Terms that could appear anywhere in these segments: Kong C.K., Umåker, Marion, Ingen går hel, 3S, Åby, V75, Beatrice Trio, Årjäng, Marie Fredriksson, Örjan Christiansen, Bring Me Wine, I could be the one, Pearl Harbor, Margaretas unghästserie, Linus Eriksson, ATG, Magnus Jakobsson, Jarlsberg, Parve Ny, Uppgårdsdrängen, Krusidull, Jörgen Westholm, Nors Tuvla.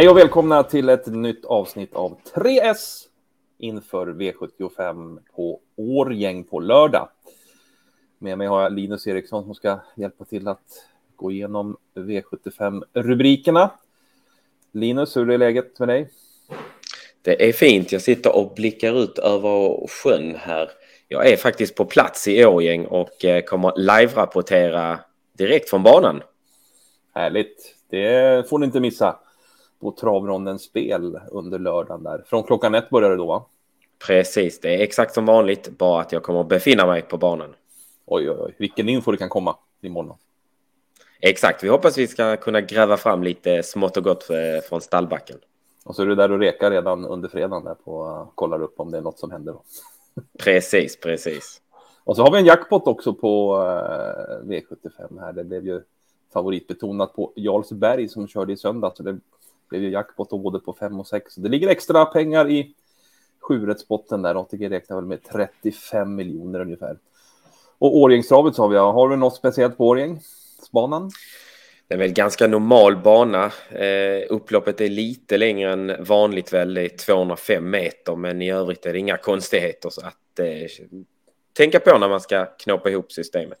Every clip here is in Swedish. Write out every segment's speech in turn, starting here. Hej och välkomna till ett nytt avsnitt av 3S inför V75 på Årjäng på lördag. Med mig har jag Linus Eriksson som ska hjälpa till att gå igenom V75-rubrikerna. Linus, hur är läget med dig? Det är fint. Jag sitter och blickar ut över sjön här. Jag är faktiskt på plats i Årjäng och kommer live-rapportera direkt från banan. Härligt. Det får ni inte missa. På travrondens spel under lördagen där. Från klockan 1 börjar det då, va? Precis, det är exakt som vanligt. Bara att jag kommer att befinna mig på banan. Oj, oj, oj. Vilken info det kan komma imorgon. Exakt, vi hoppas vi ska kunna gräva fram lite smått och gott från stallbacken. Och så är du där och rekar redan under fredagen där på kollar upp om det är något som händer då. Precis, precis. Och så har vi en jackpot också på V75 här. Det blev ju favoritbetonat på Jarlsberg som körde i söndag. Så det är ju jackpot både på 5 och 6. Det ligger extra pengar i sjurättsbotten där. ATG räknar väl med 35 miljoner ungefär. Och Årjängstravet sa vi. Har du något speciellt på Årjängsbanan? Det är väl ganska normal bana. Upploppet är lite längre än vanligt väl. Det är 205 meter. Men i övrigt är det inga konstigheter. Så att tänka på när man ska knåpa ihop systemet.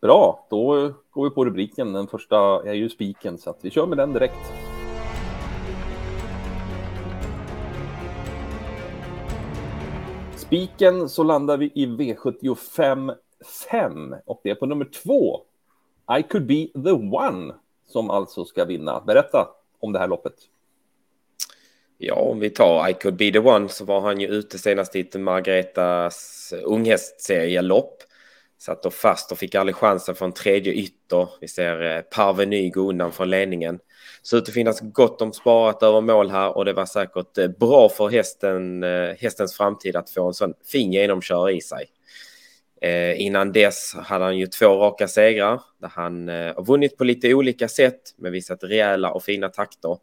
Bra, då går vi på rubriken. Den första är ju spiken så att vi kör med den direkt. Spiken så landar vi i V75-5 och det är på nummer 2. I could be the one som alltså ska vinna. Berätta om det här loppet. Ja, om vi tar I could be the one så var han ju ute senast i Margaretas unghästserie lopp. Satt då fast och fick aldrig chansen från tredje ytter. Vi ser Parve Ny gå undan från ledningen. Så ut att finnas gott om sparat över mål här. Och det var säkert bra för hästens framtid att få en sån fin genomkör i sig. Innan dess hade han ju 2 raka segrar. Där han har vunnit på lite olika sätt. Men visat rejäla och fina takter.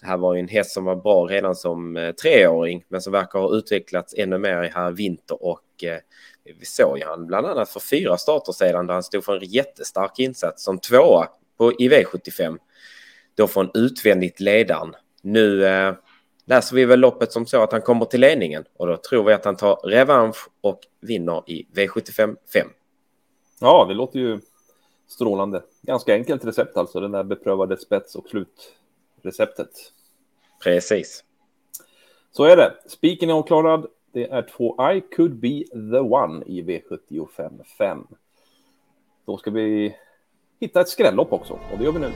Det här var ju en häst som var bra redan som 3-åring. Men som verkar ha utvecklats ännu mer i här vinter. Och vi såg ju han bland annat för 4 starter sedan. Där han stod för en jättestark insats som 2:a på V75. Då från utvändigt ledaren. Nu läser vi väl loppet som så att han kommer till ledningen. Och då tror vi att han tar revansch och vinner i V75-5. Ja, det låter ju strålande. Ganska enkelt recept alltså. Den där beprövade spets- och slutreceptet. Precis. Så är det. Spiken är avklarad. Det är 2 I could be the one i V75-5. Då ska vi hitta ett skrällopp också. Och det gör vi nu.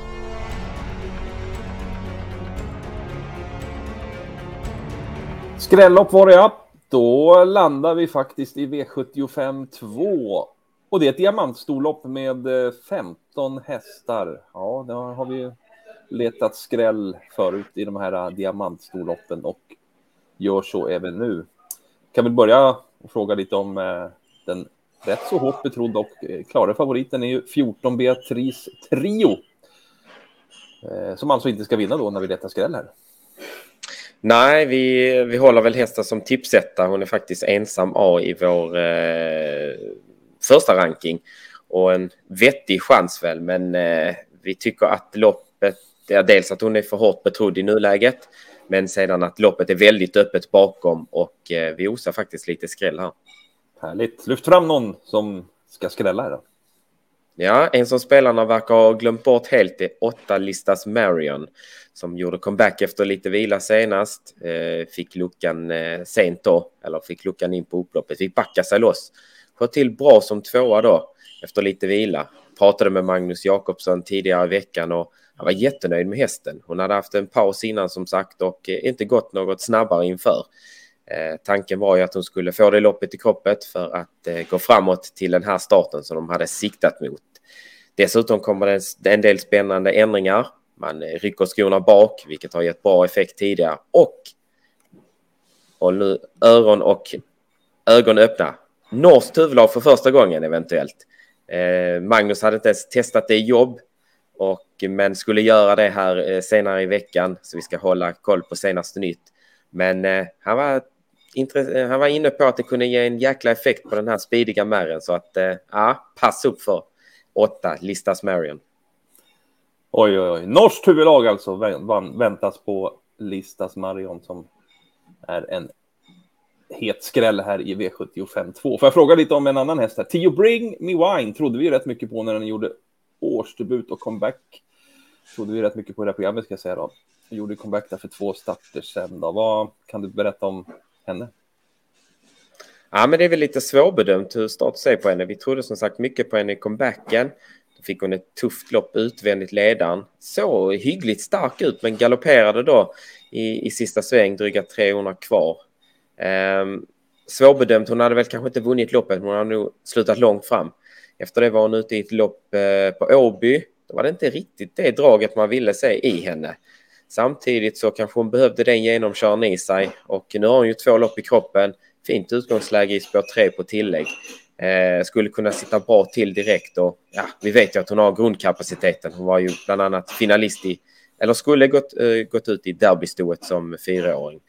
Skrällopp var det, ja. Då landar vi faktiskt i V75-2. Och det är ett diamantstorlopp med 15 hästar. Ja, där har vi ju letat skräll förut i de här diamantstorloppen och gör så även nu. Kan vi börja och fråga lite om den rätt så hårt betrodda och klara favoriten är ju 14 Beatrice Trio. Som alltså inte ska vinna då när vi letar skräll här. Nej, vi håller väl hästen som tipsätta. Hon är faktiskt ensam A i vår första ranking. Och en vettig chans väl. Men vi tycker att loppet är dels att hon är för hårt betrodd i nuläget. Men sedan att loppet är väldigt öppet bakom. Och vi osar faktiskt lite skräll här. Härligt. Lyft fram någon som ska skrälla här då. Ja, en som spelarna verkar ha glömt bort helt är 8-listas Marion som gjorde comeback efter lite vila senast. Fick luckan sent då, eller fick luckan in på upploppet. Fick backa sig loss. Sköt till bra som 2:a då, efter lite vila. Pratade med Magnus Jakobsson tidigare i veckan och han var jättenöjd med hästen. Hon hade haft en paus innan som sagt och inte gått något snabbare inför. Tanken var ju att hon skulle få det loppet i kroppet för att gå framåt till den här starten som de hade siktat mot. Dessutom kommer det en del spännande ändringar. Man rycker skorna bak, vilket har gett bra effekt tidigare. Och nu öron och ögon öppna. Nors Tuvla för första gången eventuellt. Magnus hade inte ens testat det i jobb. Men skulle göra det här senare i veckan. Så vi ska hålla koll på senaste nytt. Men han var inne på att det kunde ge en jäkla effekt på den här speediga mären. Så att, pass upp för 8-listas Marion. Oj, oj, oj. Nors Tuvla alltså väntas på listas Marion som är en het skräll här i V75-2. Får jag fråga lite om en annan häst här? Tio Bring Me Wine trodde vi rätt mycket på när den gjorde årsdebut och comeback. Trodde vi rätt mycket på det här programmet ska jag säga då. Jag gjorde comeback där för 2 starter sen då. Vad kan du berätta om henne? Ja, men det är väl lite svårbedömt hur start sig på henne. Vi trodde som sagt mycket på henne i comebacken. Då fick hon ett tufft lopp utvändigt ledaren. Så hyggligt stark ut men galopperade då i sista sväng dryga 300 kvar. Svårbedömt, hon hade väl kanske inte vunnit loppet, men hon hade nog slutat långt fram. Efter det var hon ute i ett lopp på Åby. Då var det inte riktigt det draget man ville se i henne. Samtidigt så kanske hon behövde den genomkörning i sig. Och nu har hon ju 2 lopp i kroppen. Fint utgångsläge i spår 3 på tillägg. Skulle kunna sitta bra till direkt. Och ja, vi vet ju att hon har grundkapaciteten. Hon var ju bland annat finalist i, eller skulle gått ut i derbystoet som 4-åring.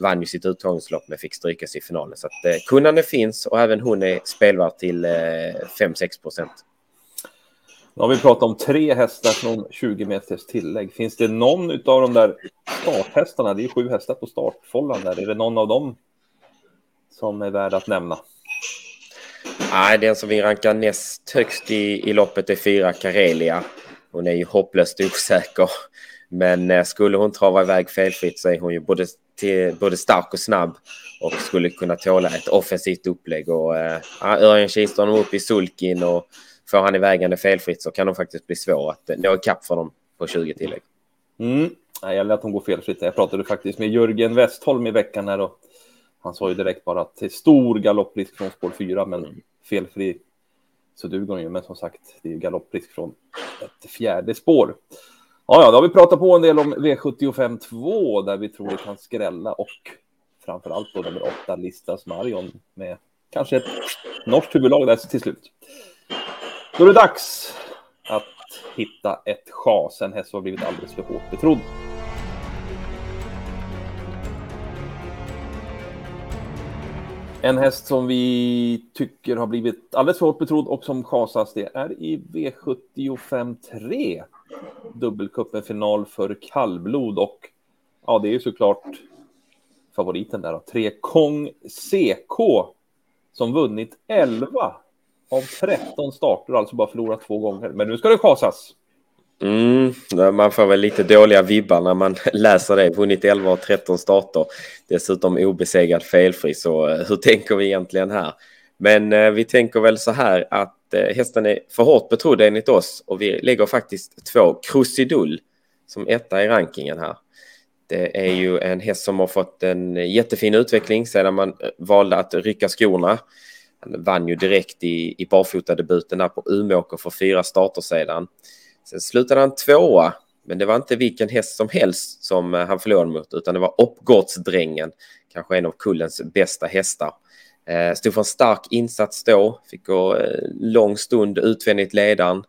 Vann ju sitt uttagningslopp men fick strykas i finalen. Så att kunnande finns och även hon är spelvärd till 5-6%. Nu har vi pratat om 3 hästar från 20 meters tillägg. Finns det någon av de där starthästarna? Det är 7 hästar på startfållan där. Är det någon av dem som är värd att nämna? Nej, den som vi rankar näst högst i loppet är 4 Karelia. Hon är ju hopplöst osäker. Men skulle hon trava iväg felfritt så är hon ju både stark och snabb och skulle kunna tåla ett offensivt upplägg. Och Örjan Christiansen upp i sulkin och får han iväg henne felfritt så kan de faktiskt bli svår att nå kapp för dem på 20 tillägg. Jag gäller att hon går felfritt. Jag pratade faktiskt med Jörgen Westholm i veckan här och han sa ju direkt bara att det är stor galopprisk från spår 4 men felfri så duger hon ju. Men som sagt, det är ju galopprisk från ett 4:e spår. Ja, då har vi pratat på en del om V75-2 där vi tror vi kan skrälla och framförallt då nummer 8 listas Marion med kanske ett norskt huvudlag där till slut. Då är det dags att hitta ett chans. En häst har blivit alldeles för hårt betrodd. En häst som vi tycker har blivit alldeles för hårt betrodd och som chasas det är i V75-3. Dubbelcupen final för kallblod och ja, det är ju såklart favoriten där. 3 Kong C.K. som vunnit 11 av 13 starter, alltså bara förlorat 2 gånger. Men nu ska det chasas. Man får väl lite dåliga vibbar när man läser det. Vunnit 11 av 13 starter. Dessutom obesegrad felfri, så hur tänker vi egentligen här? Men vi tänker väl så här att hästen är för hårt betrodd enligt oss och vi lägger faktiskt 2 Krusidull som etta i rankingen här. Det är ju en häst som har fått en jättefin utveckling sedan man valde att rycka skorna. Han vann ju direkt i barfotadebuten här på Umåker för 4 starter sedan. Sen slutade han 2:a, men det var inte vilken häst som helst som han förlorade mot utan det var Uppgårdsdrängen, kanske en av kullens bästa hästar. Stod för en stark insats då. Fick gå lång stund utvändigt ledaren.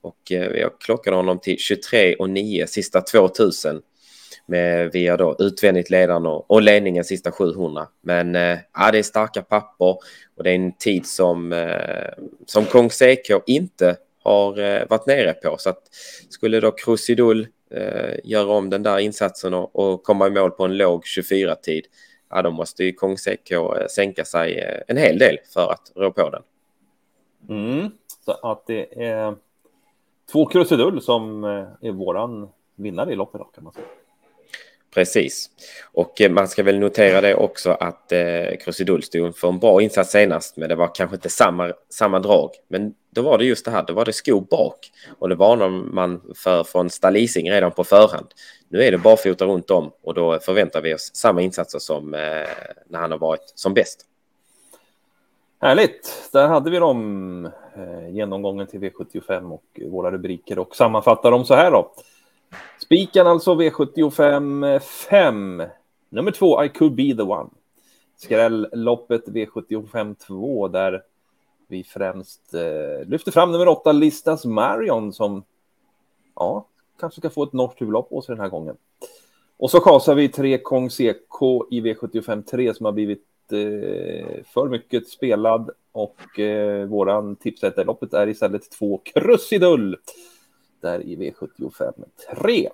Och jag klockade honom till 23,9 sista 2000. Via då utvändigt ledaren och ledningen sista 700. Men det är starka papper. Och det är en tid som Kong C.K. inte har varit nere på. Så att skulle då Krusidull göra om den där insatsen och komma i mål på en låg 24-tid. Ja, de måste ju Kong C.K. sänka sig en hel del för att rå på den. Så att det är 2 Krusidull som är våran vinnare i loppet kan man säga. Precis. Och man ska väl notera det också att Krusidull stod för en bra insats senast, men det var kanske inte samma drag. Men då var det just det här, då var det sko bak. Och det varnade man från Stallsing redan på förhand. Nu är det barfota runt om och då förväntar vi oss samma insatser som när han har varit som bäst. Härligt, där hade vi dem genomgången till V75 och våra rubriker och sammanfattar dem så här då. Spiken alltså V75 5. Nummer 2 I could be the one. Skrälloppet V75 2 där vi främst lyfter fram nummer 8 listas Marion som ja, kanske ska få ett norskt huvudlopp på sig den här gången. Och så kasar vi 3 Kong C.K. i V75 3 som har blivit för mycket spelad och våran tipsättarloppet är istället 2 Krusidull. där i V75 3.